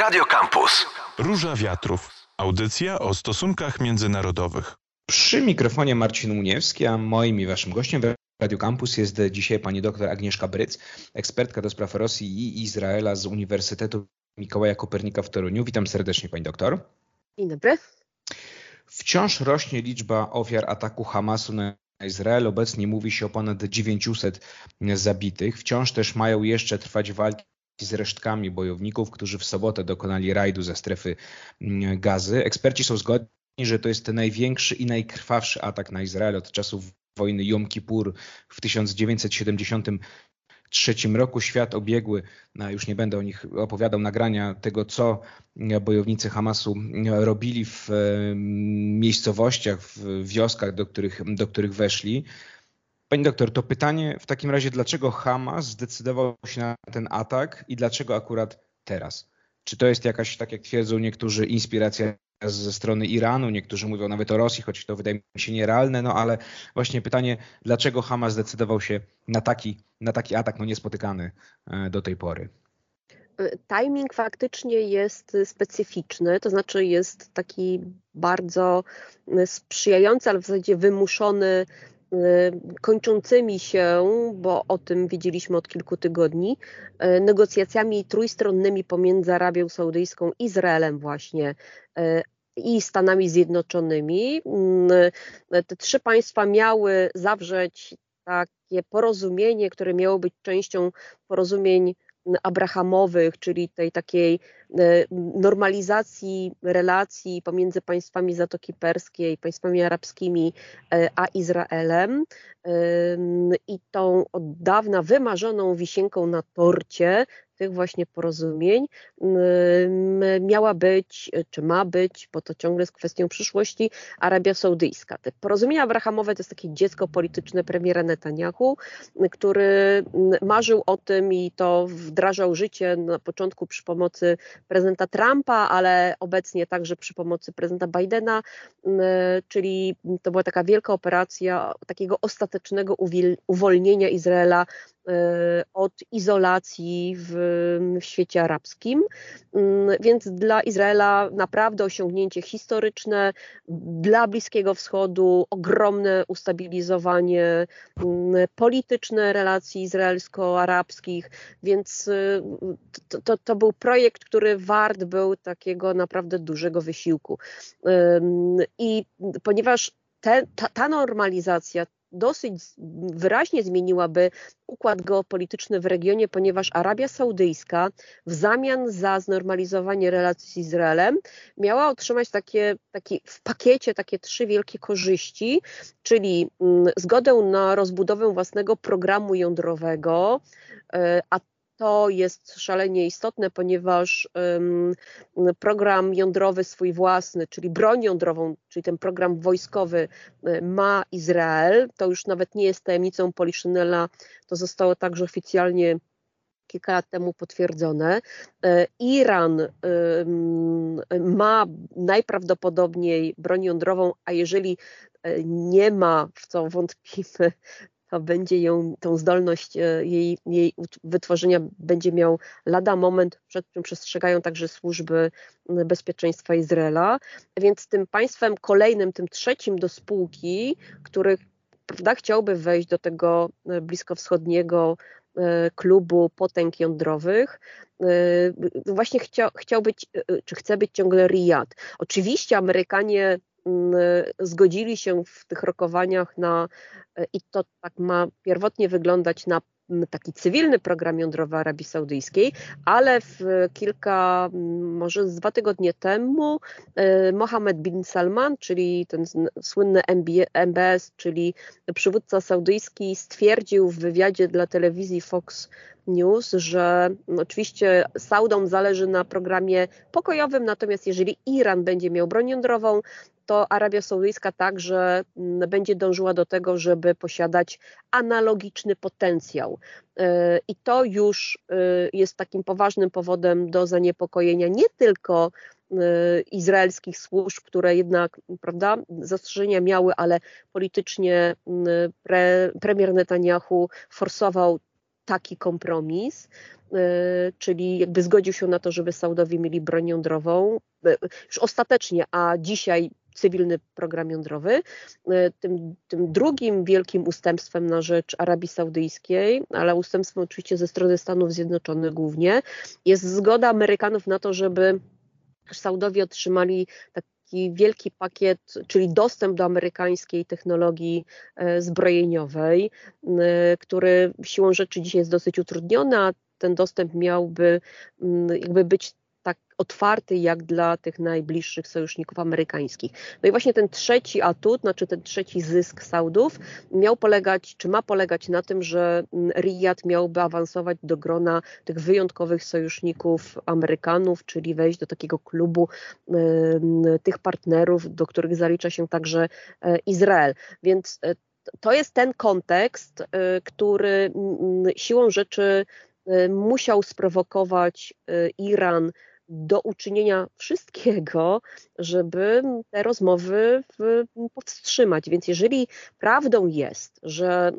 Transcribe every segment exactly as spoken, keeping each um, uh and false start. Radio Campus. Róża wiatrów. Audycja o stosunkach międzynarodowych. Przy mikrofonie Marcin Łuniewski, a moim i waszym gościem w Radio Campus jest dzisiaj pani doktor Agnieszka Bryc, ekspertka do spraw Rosji i Izraela z Uniwersytetu Mikołaja Kopernika w Toruniu. Witam serdecznie, pani doktor. Dzień dobry. Wciąż rośnie liczba ofiar ataku Hamasu na Izrael. Obecnie mówi się o ponad dziewięciuset zabitych. Wciąż też mają jeszcze trwać walki z resztkami bojowników, którzy w sobotę dokonali rajdu ze strefy Gazy. Eksperci są zgodni, że to jest największy i najkrwawszy atak na Izrael od czasów wojny Yom Kippur w tysiąc dziewięćset siedemdziesiątym trzecim roku. Świat obiegły, no już nie będę o nich opowiadał, nagrania tego, co bojownicy Hamasu robili w miejscowościach, w wioskach, do których, do których weszli. Pani doktor, to pytanie w takim razie, dlaczego Hamas zdecydował się na ten atak i dlaczego akurat teraz? Czy to jest jakaś, tak jak twierdzą niektórzy, inspiracja ze strony Iranu, niektórzy mówią nawet o Rosji, choć to wydaje mi się nierealne, no ale właśnie pytanie, dlaczego Hamas zdecydował się na taki, na taki atak no niespotykany do tej pory? Timing faktycznie jest specyficzny, to znaczy jest taki bardzo sprzyjający, ale w zasadzie wymuszony kończącymi się, bo o tym wiedzieliśmy od kilku tygodni, negocjacjami trójstronnymi pomiędzy Arabią Saudyjską, Izraelem właśnie i Stanami Zjednoczonymi. Te trzy państwa miały zawrzeć takie porozumienie, które miało być częścią porozumień abrahamowych, czyli tej takiej normalizacji relacji pomiędzy państwami Zatoki Perskiej, państwami arabskimi a Izraelem i tą od dawna wymarzoną wisienką na torcie tych właśnie porozumień miała być, czy ma być, bo to ciągle jest kwestią przyszłości, Arabia Saudyjska. Te porozumienia abrahamowe to jest takie dziecko polityczne premiera Netanyahu, który marzył o tym i to wdrażał życie na początku przy pomocy prezydenta Trumpa, ale obecnie także przy pomocy prezydenta Bidena, czyli to była taka wielka operacja takiego ostatecznego uwolnienia Izraela od izolacji w, w świecie arabskim. Więc dla Izraela naprawdę osiągnięcie historyczne, dla Bliskiego Wschodu ogromne ustabilizowanie polityczne relacji izraelsko-arabskich, więc to, to, to był projekt, który wart był takiego naprawdę dużego wysiłku. I ponieważ te, ta, ta normalizacja dosyć wyraźnie zmieniłaby układ geopolityczny w regionie, ponieważ Arabia Saudyjska w zamian za znormalizowanie relacji z Izraelem miała otrzymać takie, takie w pakiecie takie trzy wielkie korzyści, czyli zgodę na rozbudowę własnego programu jądrowego, a to jest szalenie istotne, ponieważ um, program jądrowy swój własny, czyli broń jądrową, czyli ten program wojskowy ma Izrael. To już nawet nie jest tajemnicą Poliszynela, to zostało także oficjalnie kilka lat temu potwierdzone. Iran ma najprawdopodobniej broń jądrową, a jeżeli nie ma, w co wątpimy, to będzie ją, tą zdolność jej, jej wytworzenia będzie miał lada moment, przed czym przestrzegają także służby bezpieczeństwa Izraela. Więc tym państwem kolejnym, tym trzecim do spółki, który, prawda, chciałby wejść do tego bliskowschodniego klubu potęg jądrowych, właśnie chciał, chciał być, czy chce być ciągle Rijad. Oczywiście Amerykanie zgodzili się w tych rokowaniach na, i to tak ma pierwotnie wyglądać, na taki cywilny program jądrowy Arabii Saudyjskiej, ale w kilka, może z dwa tygodnie temu Mohammed Bin Salman, czyli ten słynny M B S, czyli przywódca saudyjski, stwierdził w wywiadzie dla telewizji Fox News, że oczywiście Saudom zależy na programie pokojowym, natomiast jeżeli Iran będzie miał broń jądrową, to Arabia Saudyjska także będzie dążyła do tego, żeby posiadać analogiczny potencjał. I to już jest takim poważnym powodem do zaniepokojenia nie tylko izraelskich służb, które jednak, prawda, zastrzeżenia miały, ale politycznie pre, premier Netanyahu forsował taki kompromis, czyli jakby zgodził się na to, żeby Saudowie mieli broń jądrową, już ostatecznie, a dzisiaj cywilny program jądrowy. Tym, tym drugim wielkim ustępstwem na rzecz Arabii Saudyjskiej, ale ustępstwem oczywiście ze strony Stanów Zjednoczonych głównie, jest zgoda Amerykanów na to, żeby Saudowie otrzymali taki wielki pakiet, czyli dostęp do amerykańskiej technologii zbrojeniowej, który siłą rzeczy dzisiaj jest dosyć utrudniony, a ten dostęp miałby jakby być tak otwarty jak dla tych najbliższych sojuszników amerykańskich. No i właśnie ten trzeci atut, znaczy ten trzeci zysk Saudów miał polegać, czy ma polegać na tym, że Rijad miałby awansować do grona tych wyjątkowych sojuszników Amerykanów, czyli wejść do takiego klubu y, tych partnerów, do których zalicza się także y, Izrael. Więc y, to jest ten kontekst, y, który y, siłą rzeczy y, musiał sprowokować y, Iran do uczynienia wszystkiego, żeby te rozmowy powstrzymać. Więc jeżeli prawdą jest, że,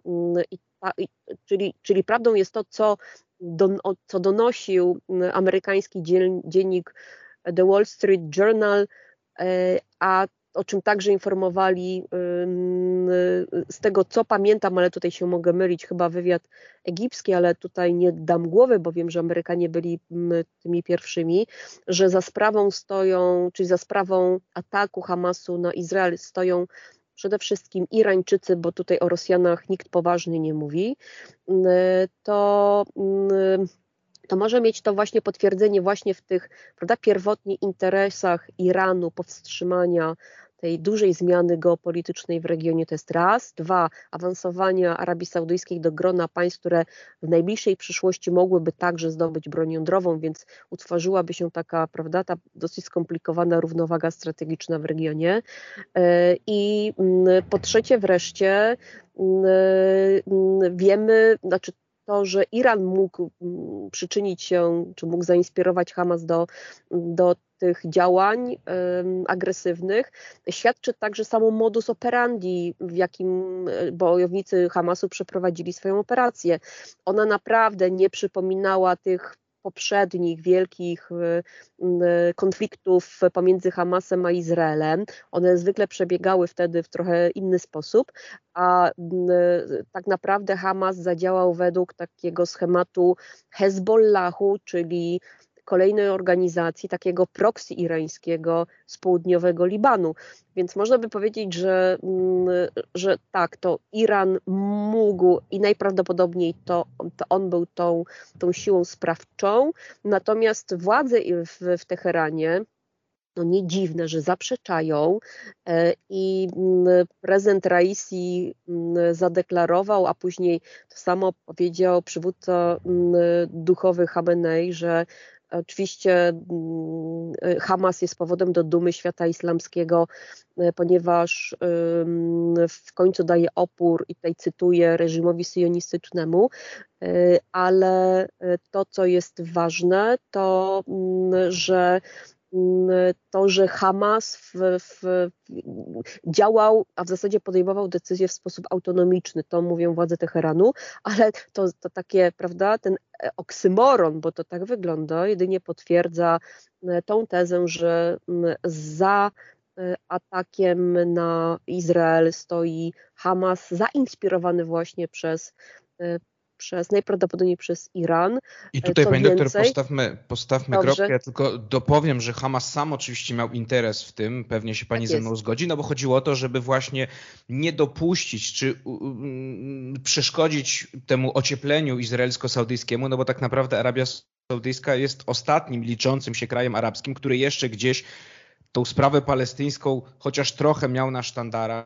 czyli, czyli prawdą jest to, co, don, co donosił amerykański dziennik The Wall Street Journal, a o czym także informowali z tego, co pamiętam, ale tutaj się mogę mylić, chyba wywiad egipski, ale tutaj nie dam głowy, bo wiem, że Amerykanie byli tymi pierwszymi, że za sprawą stoją, czyli za sprawą ataku Hamasu na Izrael stoją przede wszystkim Irańczycy, bo tutaj o Rosjanach nikt poważnie nie mówi, to... to może mieć to właśnie potwierdzenie właśnie w tych, prawda, pierwotnie interesach Iranu powstrzymania tej dużej zmiany geopolitycznej w regionie, to jest raz, dwa, awansowania Arabii Saudyjskiej do grona państw, które w najbliższej przyszłości mogłyby także zdobyć broń jądrową, więc utworzyłaby się taka, prawda, ta dosyć skomplikowana równowaga strategiczna w regionie. I po trzecie wreszcie wiemy, znaczy to, że Iran mógł przyczynić się, czy mógł zainspirować Hamas do, do tych działań y, agresywnych, świadczy także samo modus operandi, w jakim bojownicy Hamasu przeprowadzili swoją operację. Ona naprawdę nie przypominała tych poprzednich wielkich konfliktów pomiędzy Hamasem a Izraelem. One zwykle przebiegały wtedy w trochę inny sposób, a tak naprawdę Hamas zadziałał według takiego schematu Hezbollahu, czyli kolejnej organizacji, takiego proxy irańskiego z południowego Libanu. Więc można by powiedzieć, że, że tak, to Iran mógł i najprawdopodobniej to, to on był tą, tą siłą sprawczą, natomiast władze w, w Teheranie, no nie dziwne, że zaprzeczają i prezydent Raisi zadeklarował, a później to samo powiedział przywódca duchowy Khamenei, że oczywiście Hamas jest powodem do dumy świata islamskiego, ponieważ w końcu daje opór, i tutaj cytuję, reżimowi syjonistycznemu, ale to, co jest ważne, to, że to, że Hamas w, w, działał, a w zasadzie podejmował decyzje w sposób autonomiczny, to mówią władze Teheranu, ale to, to takie, prawda, ten oksymoron, bo to tak wygląda, jedynie potwierdza tą tezę, że za atakiem na Izrael stoi Hamas, zainspirowany właśnie przez Przez, najprawdopodobniej przez Iran. I tutaj, co pani więcej, doktor, postawmy, postawmy kropkę. Ja tylko dopowiem, że Hamas sam oczywiście miał interes w tym, pewnie się pani tak ze mną jest. zgodzi, no bo chodziło o to, żeby właśnie nie dopuścić, czy um, przeszkodzić temu ociepleniu izraelsko-saudyjskiemu, no bo tak naprawdę Arabia Saudyjska jest ostatnim liczącym się krajem arabskim, który jeszcze gdzieś tą sprawę palestyńską chociaż trochę miał na sztandarach.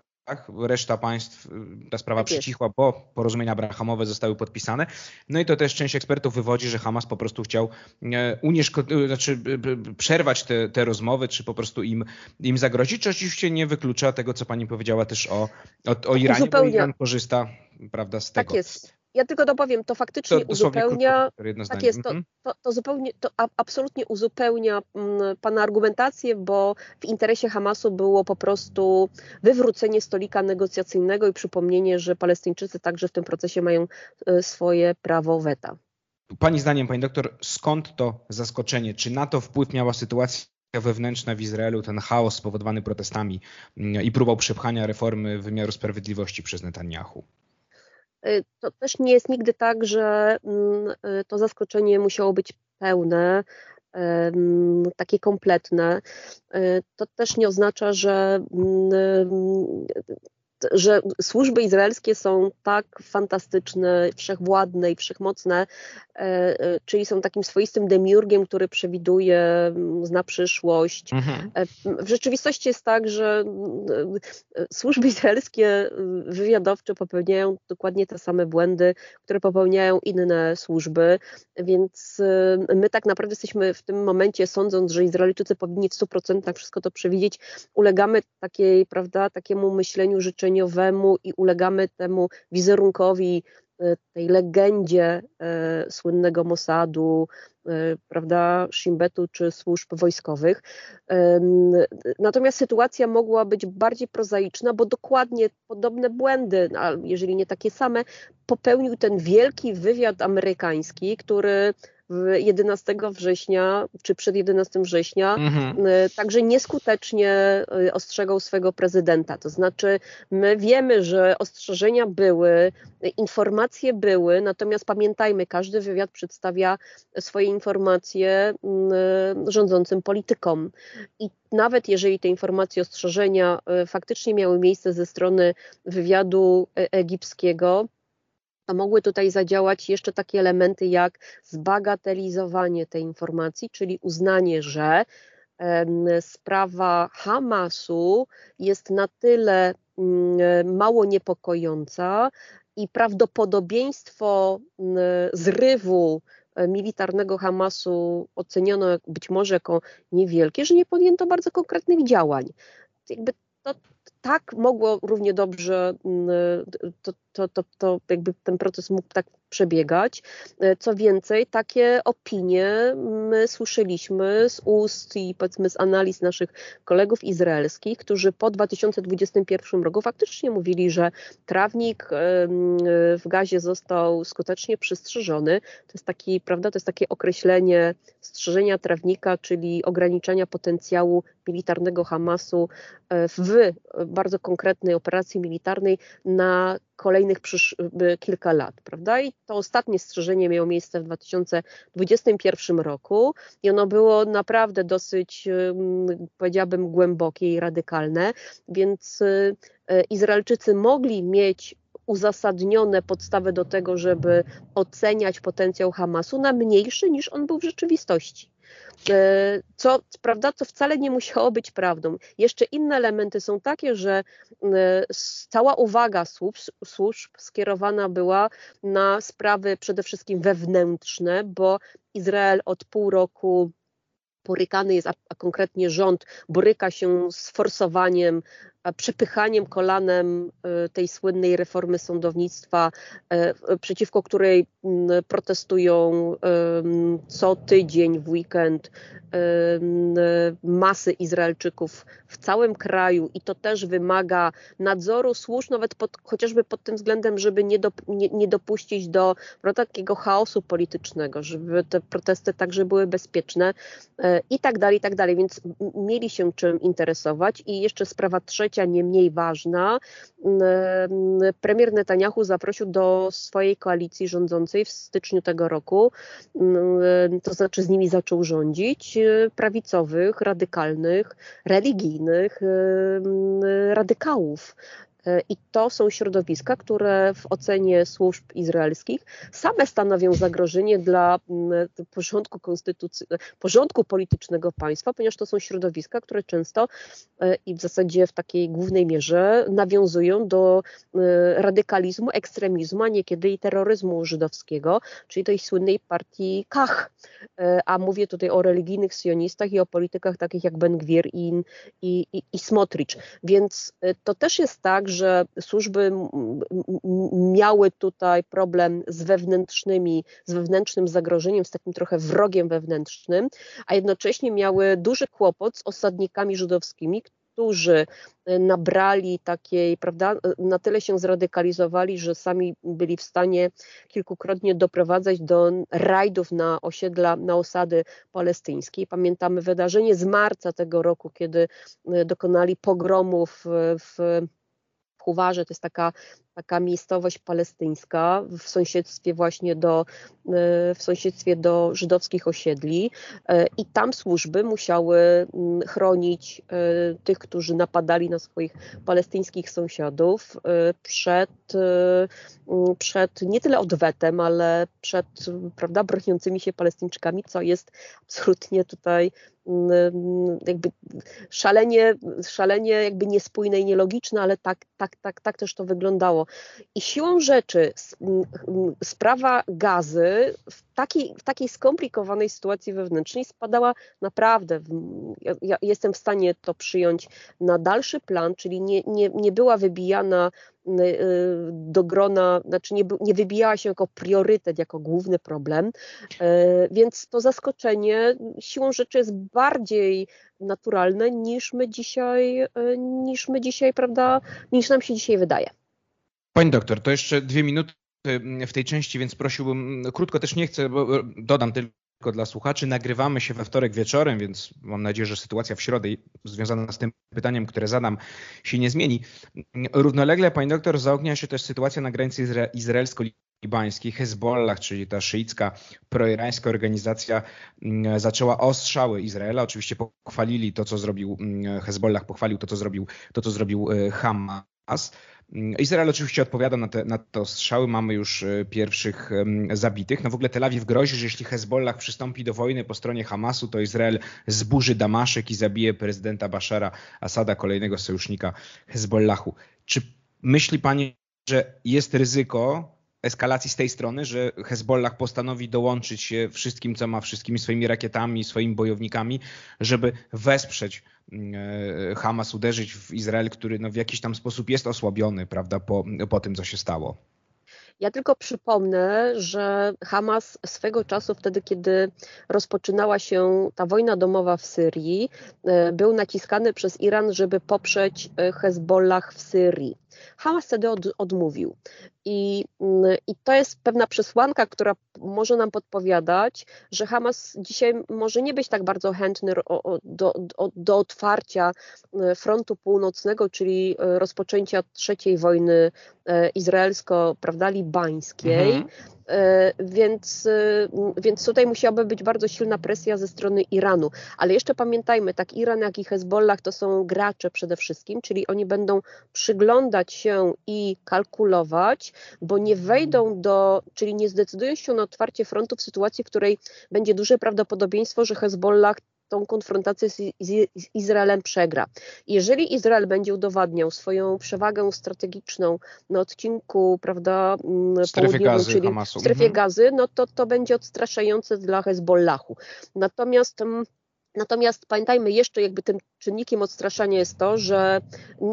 Reszta państw, ta sprawa tak przycichła, bo porozumienia abrahamowe zostały podpisane. No i to też część ekspertów wywodzi, że Hamas po prostu chciał unieszkod- znaczy przerwać te, te rozmowy, czy po prostu im, im zagrozić. Czy oczywiście nie wyklucza tego, co pani powiedziała też o, o, o Iranie, Zupełnie. Bo Iran korzysta, prawda, z tego. Tak jest. Ja tylko dopowiem, to faktycznie to uzupełnia, krótko, tak jest, to, to, to, zupełnie, to a, absolutnie uzupełnia m, pana argumentację, bo w interesie Hamasu było po prostu wywrócenie stolika negocjacyjnego i przypomnienie, że Palestyńczycy także w tym procesie mają y, swoje prawo weta. Pani zdaniem, pani doktor, skąd to zaskoczenie? Czy na to wpływ miała sytuacja wewnętrzna w Izraelu, ten chaos spowodowany protestami i próbą przepchania reformy wymiaru sprawiedliwości przez Netanyahu? To też nie jest nigdy tak, że to zaskoczenie musiało być pełne, takie kompletne. To też nie oznacza, że, że służby izraelskie są tak fantastyczne, wszechwładne i wszechmocne, czyli są takim swoistym demiurgiem, który przewiduje, zna przyszłość. Mhm. W rzeczywistości jest tak, że służby izraelskie wywiadowcze popełniają dokładnie te same błędy, które popełniają inne służby, więc my tak naprawdę jesteśmy w tym momencie, sądząc, że Izraelczycy powinni w stu procentach wszystko to przewidzieć, ulegamy takiej, prawda, takiemu myśleniu życzeniowemu i ulegamy temu wizerunkowi, tej legendzie e, słynnego Mossadu, e, prawda, Szimbetu czy służb wojskowych. E, natomiast sytuacja mogła być bardziej prozaiczna, bo dokładnie podobne błędy, a jeżeli nie takie same, popełnił ten wielki wywiad amerykański, który jedenastego września, czy przed jedenastego września, mhm. y, także nieskutecznie y, ostrzegał swego prezydenta. To znaczy, my wiemy, że ostrzeżenia były, y, informacje były, natomiast pamiętajmy, każdy wywiad przedstawia swoje informacje y, rządzącym politykom. I nawet jeżeli te informacje, ostrzeżenia y, faktycznie miały miejsce ze strony wywiadu y, egipskiego, to mogły tutaj zadziałać jeszcze takie elementy jak zbagatelizowanie tej informacji, czyli uznanie, że e, sprawa Hamasu jest na tyle m, mało niepokojąca i prawdopodobieństwo m, zrywu militarnego Hamasu oceniono być może jako niewielkie, że nie podjęto bardzo konkretnych działań. Jakby to, tak mogło równie dobrze, to, to, to, to jakby ten proces mógł tak przebiegać. Co więcej, takie opinie my słyszeliśmy z ust i powiedzmy z analiz naszych kolegów izraelskich, którzy po dwa tysiące dwudziestym pierwszym roku faktycznie mówili, że trawnik w Gazie został skutecznie przystrzyżony. To jest, taki, prawda, to jest takie określenie strzyżenia trawnika, czyli ograniczenia potencjału militarnego Hamasu w bardzo konkretnej operacji militarnej na kolejnych przysz- kilka lat, prawda? I to ostatnie strzeżenie miało miejsce w dwa tysiące dwudziestym pierwszym roku i ono było naprawdę dosyć, powiedziałabym, głębokie i radykalne, więc Izraelczycy mogli mieć uzasadnione podstawy do tego, żeby oceniać potencjał Hamasu na mniejszy niż on był w rzeczywistości. Co, prawda, co wcale nie musiało być prawdą. Jeszcze inne elementy są takie, że cała uwaga służb, służb skierowana była na sprawy przede wszystkim wewnętrzne, bo Izrael od pół roku borykany jest, a, a konkretnie rząd boryka się z forsowaniem, przepychaniem kolanem tej słynnej reformy sądownictwa, przeciwko której protestują co tydzień w weekend masy Izraelczyków w całym kraju i to też wymaga nadzoru służb, nawet pod, chociażby pod tym względem, żeby nie, do, nie, nie dopuścić do no, takiego chaosu politycznego, żeby te protesty także były bezpieczne i tak dalej, i tak dalej. Więc mieli się czym interesować i jeszcze sprawa trzecia, nie mniej ważna, premier Netanyahu zaprosił do swojej koalicji rządzącej w styczniu tego roku, to znaczy z nimi zaczął rządzić, prawicowych, radykalnych, religijnych radykałów. I to są środowiska, które w ocenie służb izraelskich same stanowią zagrożenie dla porządku konstytucji, porządku politycznego państwa, ponieważ to są środowiska, które często i w zasadzie w takiej głównej mierze nawiązują do radykalizmu, ekstremizmu, a niekiedy i terroryzmu żydowskiego, czyli tej słynnej partii Kach. A mówię tutaj o religijnych sionistach i o politykach takich jak Ben Gwir i, i, i, i Smotrich. Więc to też jest tak, że służby miały tutaj problem z wewnętrznymi, z wewnętrznym zagrożeniem, z takim trochę wrogiem wewnętrznym, a jednocześnie miały duży kłopot z osadnikami żydowskimi, którzy nabrali takiej, prawda, na tyle się zradykalizowali, że sami byli w stanie kilkukrotnie doprowadzać do rajdów na osiedla, na osady palestyńskie. Pamiętamy wydarzenie z marca tego roku, kiedy dokonali pogromów w Huwarze, to jest taka, taka miejscowość palestyńska w sąsiedztwie właśnie do, w sąsiedztwie do żydowskich osiedli i tam służby musiały chronić tych, którzy napadali na swoich palestyńskich sąsiadów przed, przed nie tyle odwetem, ale przed, prawda, broniącymi się Palestyńczykami, co jest absolutnie tutaj jakby szalenie, szalenie jakby niespójne i nielogiczne, ale tak, tak, tak, tak też to wyglądało. I siłą rzeczy sprawa Gazy w takiej, w takiej skomplikowanej sytuacji wewnętrznej spadała naprawdę, ja jestem w stanie to przyjąć, na dalszy plan, czyli nie, nie, nie była wybijana do grona, znaczy nie, nie wybijała się jako priorytet, jako główny problem, więc to zaskoczenie siłą rzeczy jest bardziej naturalne niż my dzisiaj, niż my dzisiaj, prawda, niż nam się dzisiaj wydaje. Pani doktor, to jeszcze dwie minuty w tej części, więc prosiłbym krótko, też nie chcę, bo dodam tylko dla słuchaczy, nagrywamy się we wtorek wieczorem, więc mam nadzieję, że sytuacja w środę związana z tym pytaniem, które zadam, się nie zmieni. Równolegle, pani doktor, zaognia się też sytuacja na granicy izra- izraelsko-libańskiej. Hezbollah, czyli ta szyicka, proirańska organizacja, zaczęła ostrzały Izraela. Oczywiście pochwalili to, co zrobił Hezbollah, pochwalił to, co zrobił, to, co zrobił Hamas. Izrael oczywiście odpowiada na te, na te ostrzały, mamy już pierwszych zabitych. No w ogóle Tel Awiw grozi, że jeśli Hezbollah przystąpi do wojny po stronie Hamasu, to Izrael zburzy Damaszek i zabije prezydenta Bashara Asada, kolejnego sojusznika Hezbollahu. Czy myśli pani, że jest ryzyko eskalacji z tej strony, że Hezbollah postanowi dołączyć się wszystkim, co ma, wszystkimi swoimi rakietami, swoimi bojownikami, żeby wesprzeć Hamas, uderzyć w Izrael, który no w jakiś tam sposób jest osłabiony, prawda, po, po tym, co się stało? Ja tylko przypomnę, że Hamas swego czasu, wtedy kiedy rozpoczynała się ta wojna domowa w Syrii, był naciskany przez Iran, żeby poprzeć Hezbollah w Syrii. Hamas wtedy od, odmówił. I, I to jest pewna przesłanka, która może nam podpowiadać, że Hamas dzisiaj może nie być tak bardzo chętny do, do, do otwarcia frontu północnego, czyli rozpoczęcia trzeciej wojny izraelsko-libańskiej. Mhm. Więc, więc tutaj musiałaby być bardzo silna presja ze strony Iranu. Ale jeszcze pamiętajmy, tak Iran jak i Hezbollah to są gracze przede wszystkim, czyli oni będą przyglądać się i kalkulować, bo nie wejdą do, czyli nie zdecydują się na otwarcie frontu w sytuacji, w której będzie duże prawdopodobieństwo, że Hezbollah tą konfrontację z, z, z Izraelem przegra. Jeżeli Izrael będzie udowadniał swoją przewagę strategiczną na odcinku, prawda, południowym, czyli Hamasu. Strefie Gazy, no to to będzie odstraszające dla Hezbollahu. Natomiast Natomiast pamiętajmy jeszcze, jakby tym czynnikiem odstraszania jest to, że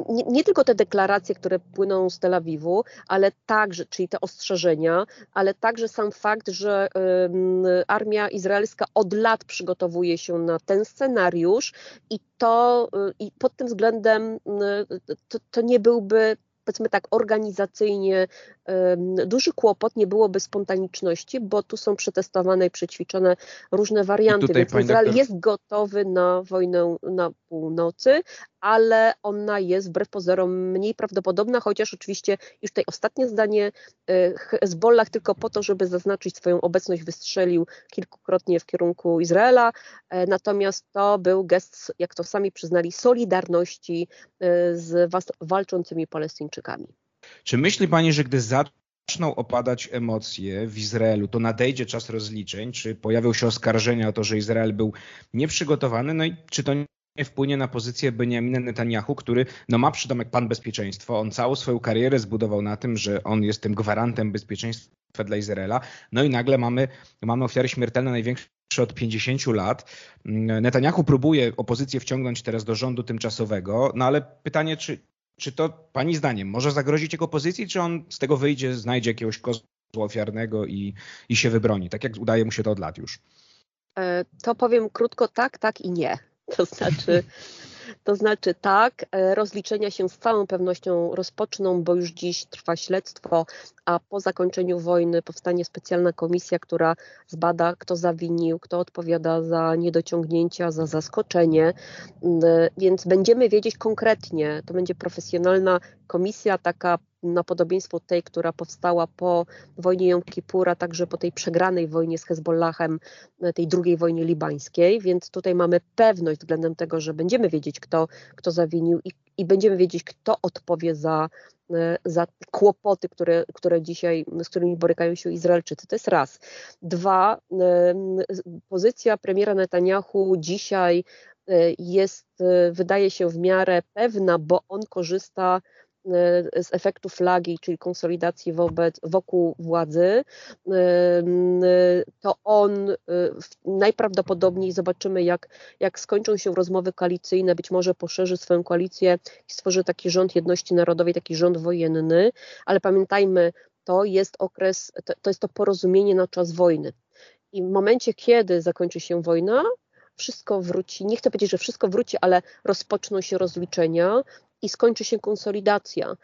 nie, nie tylko te deklaracje, które płyną z Tel Awiwu, ale także, czyli te ostrzeżenia, ale także sam fakt, że y, armia izraelska od lat przygotowuje się na ten scenariusz i to y, i pod tym względem y, to, to nie byłby, powiedzmy tak, organizacyjnie y, duży kłopot, nie byłoby spontaniczności, bo tu są przetestowane i przećwiczone różne warianty, więc Izrael doktor... jest gotowy na wojnę na północy, ale ona jest wbrew pozorom mniej prawdopodobna, chociaż oczywiście już tutaj ostatnie zdanie, Hezbollah tylko po to, żeby zaznaczyć swoją obecność, wystrzelił kilkukrotnie w kierunku Izraela, natomiast to był gest, jak to sami przyznali, solidarności z walczącymi Palestyńczykami. Czy myśli pani, że gdy za zaczną opadać emocje w Izraelu, to nadejdzie czas rozliczeń, czy pojawią się oskarżenia o to, że Izrael był nieprzygotowany, no i czy to nie wpłynie na pozycję Benjamina Netanyahu, który no ma przydomek pan bezpieczeństwo. On całą swoją karierę zbudował na tym, że on jest tym gwarantem bezpieczeństwa dla Izraela. No i nagle mamy, mamy ofiary śmiertelne największe od pięćdziesięciu lat. Netanyahu próbuje opozycję wciągnąć teraz do rządu tymczasowego, no ale pytanie, czy Czy to pani zdaniem może zagrozić jego pozycji, czy on z tego wyjdzie, znajdzie jakiegoś kozła ofiarnego i, i się wybroni, tak jak udaje mu się to od lat już? To powiem krótko tak, tak i nie. To znaczy, to znaczy tak, rozliczenia się z całą pewnością rozpoczną, bo już dziś trwa śledztwo, a po zakończeniu wojny powstanie specjalna komisja, która zbada, kto zawinił, kto odpowiada za niedociągnięcia, za zaskoczenie, więc będziemy wiedzieć konkretnie. To będzie profesjonalna komisja, taka na podobieństwo tej, która powstała po wojnie Jom Kippura, także po tej przegranej wojnie z Hezbollahem, tej drugiej wojnie libańskiej, więc tutaj mamy pewność względem tego, że będziemy wiedzieć, kto, kto zawinił i, i będziemy wiedzieć, kto odpowie za, za kłopoty, które, które dzisiaj, z którymi borykają się Izraelczycy. To jest raz. Dwa, pozycja premiera Netanyahu dzisiaj jest, wydaje się, w miarę pewna, bo on korzysta z efektu flagi, czyli konsolidacji wobec, wokół władzy, to on najprawdopodobniej, zobaczymy jak, jak skończą się rozmowy koalicyjne, być może poszerzy swoją koalicję i stworzy taki rząd jedności narodowej, taki rząd wojenny, ale pamiętajmy, to jest okres, to, to jest to porozumienie na czas wojny i w momencie, kiedy zakończy się wojna, wszystko wróci, nie chcę powiedzieć, że wszystko wróci, ale rozpoczną się rozliczenia i skończy się konsolidacja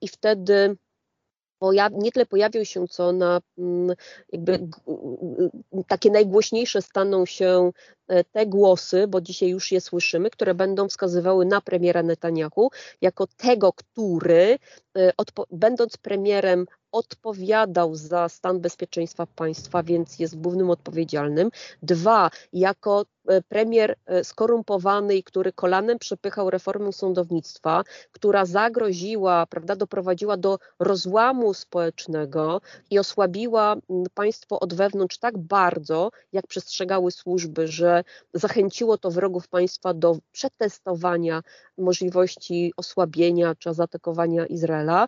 i wtedy nie tyle pojawią się, co na jakby takie najgłośniejsze staną się te głosy, bo dzisiaj już je słyszymy, które będą wskazywały na premiera Netanyahu jako tego, który odpo- będąc premierem odpowiadał za stan bezpieczeństwa państwa, więc jest głównym odpowiedzialnym. Dwa, jako premier skorumpowany i który kolanem przepychał reformę sądownictwa, która zagroziła, prawda, doprowadziła do rozłamu społecznego i osłabiła państwo od wewnątrz tak bardzo, jak przestrzegały służby, że zachęciło to wrogów państwa do przetestowania możliwości osłabienia czy zaatakowania Izraela.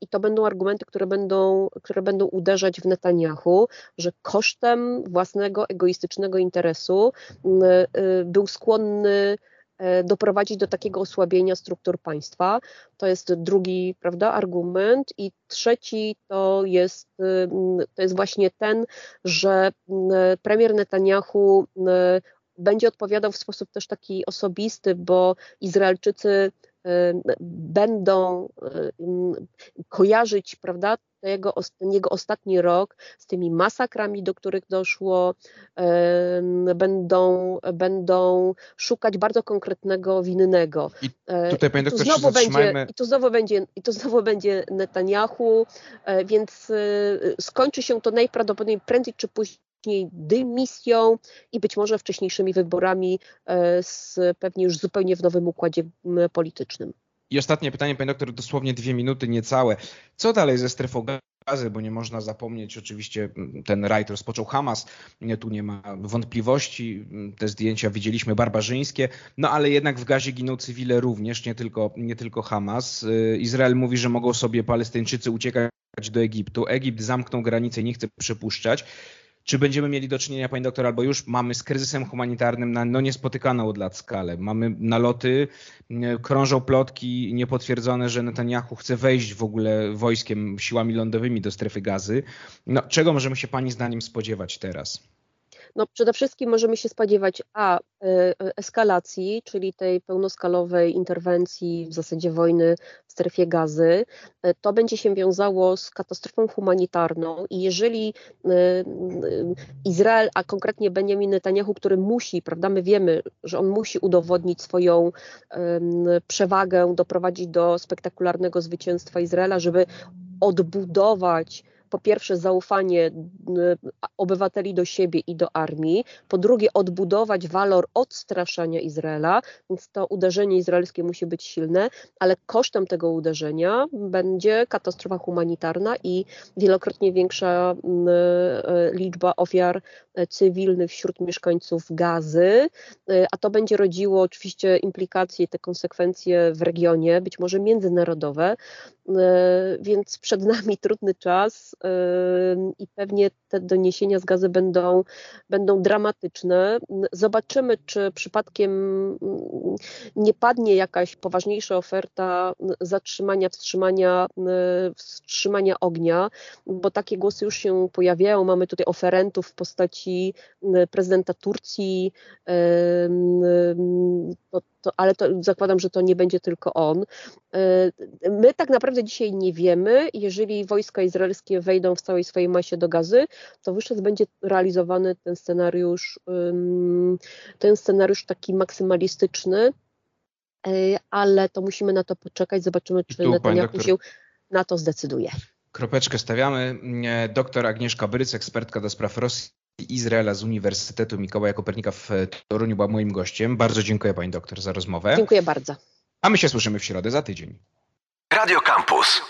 I to będą argumenty, które będą, które będą uderzać w Netanyahu, że kosztem własnego egoistycznego interesu był skłonny doprowadzić do takiego osłabienia struktur państwa. To jest drugi, prawda, argument. I trzeci to jest, to jest właśnie ten, że premier Netanyahu będzie odpowiadał w sposób też taki osobisty, bo Izraelczycy będą kojarzyć, prawda, jego, ten jego ostatni rok z tymi masakrami, do których doszło, będą, będą szukać bardzo konkretnego winnego. I tutaj, panie doktorze, się zatrzymajmy. I tu znowu będzie, i tu znowu będzie Netanyahu, więc skończy się to najprawdopodobniej prędzej czy później dymisją i być może wcześniejszymi wyborami, z, pewnie już zupełnie w nowym układzie politycznym. I ostatnie pytanie, pani doktor, dosłownie dwie minuty niecałe. Co dalej ze strefą gazy, bo nie można zapomnieć, oczywiście ten rajd rozpoczął Hamas, tu nie ma wątpliwości, te zdjęcia widzieliśmy barbarzyńskie, no ale jednak w Gazie giną cywile również, nie tylko, nie tylko Hamas. Izrael mówi, że mogą sobie Palestyńczycy uciekać do Egiptu. Egipt zamknął granicę i nie chce przepuszczać. Czy będziemy mieli do czynienia, pani doktor, albo już mamy z kryzysem humanitarnym na no niespotykaną od lat skalę? Mamy naloty, krążą plotki niepotwierdzone, że Netanyahu chce wejść w ogóle wojskiem, siłami lądowymi do strefy gazy. No, czego możemy się pani zdaniem spodziewać teraz? No, przede wszystkim możemy się spodziewać a eskalacji, czyli tej pełnoskalowej interwencji, w zasadzie wojny w strefie gazy. To będzie się wiązało z katastrofą humanitarną i jeżeli Izrael, a konkretnie Benjamin Netanyahu, który musi, prawda, my wiemy, że on musi udowodnić swoją przewagę, doprowadzić do spektakularnego zwycięstwa Izraela, żeby odbudować po pierwsze zaufanie obywateli do siebie i do armii, po drugie odbudować walor odstraszania Izraela, więc to uderzenie izraelskie musi być silne, ale kosztem tego uderzenia będzie katastrofa humanitarna i wielokrotnie większa liczba ofiar cywilnych wśród mieszkańców Gazy, a to będzie rodziło oczywiście implikacje, te konsekwencje w regionie, być może międzynarodowe, więc przed nami trudny czas. i pewnie te doniesienia z Gazy będą, będą dramatyczne. Zobaczymy, czy przypadkiem nie padnie jakaś poważniejsza oferta zatrzymania, wstrzymania, wstrzymania ognia, bo takie głosy już się pojawiają. Mamy tutaj oferentów w postaci prezydenta Turcji, to, to, ale to, zakładam, że to nie będzie tylko on. My tak naprawdę dzisiaj nie wiemy, jeżeli wojska izraelskie wejdą w całej swojej masie do Gazy, to wówczas będzie realizowany ten scenariusz, ten scenariusz taki maksymalistyczny, ale to musimy na to poczekać, zobaczymy, czy Netanyahu się na to zdecyduje. Kropeczkę stawiamy. Doktor Agnieszka Bryc, ekspertka do spraw Rosji i Izraela z Uniwersytetu Mikołaja Kopernika w Toruniu, była moim gościem. Bardzo dziękuję pani doktor za rozmowę. Dziękuję bardzo. A my się słyszymy w środę za tydzień. Radio Campus.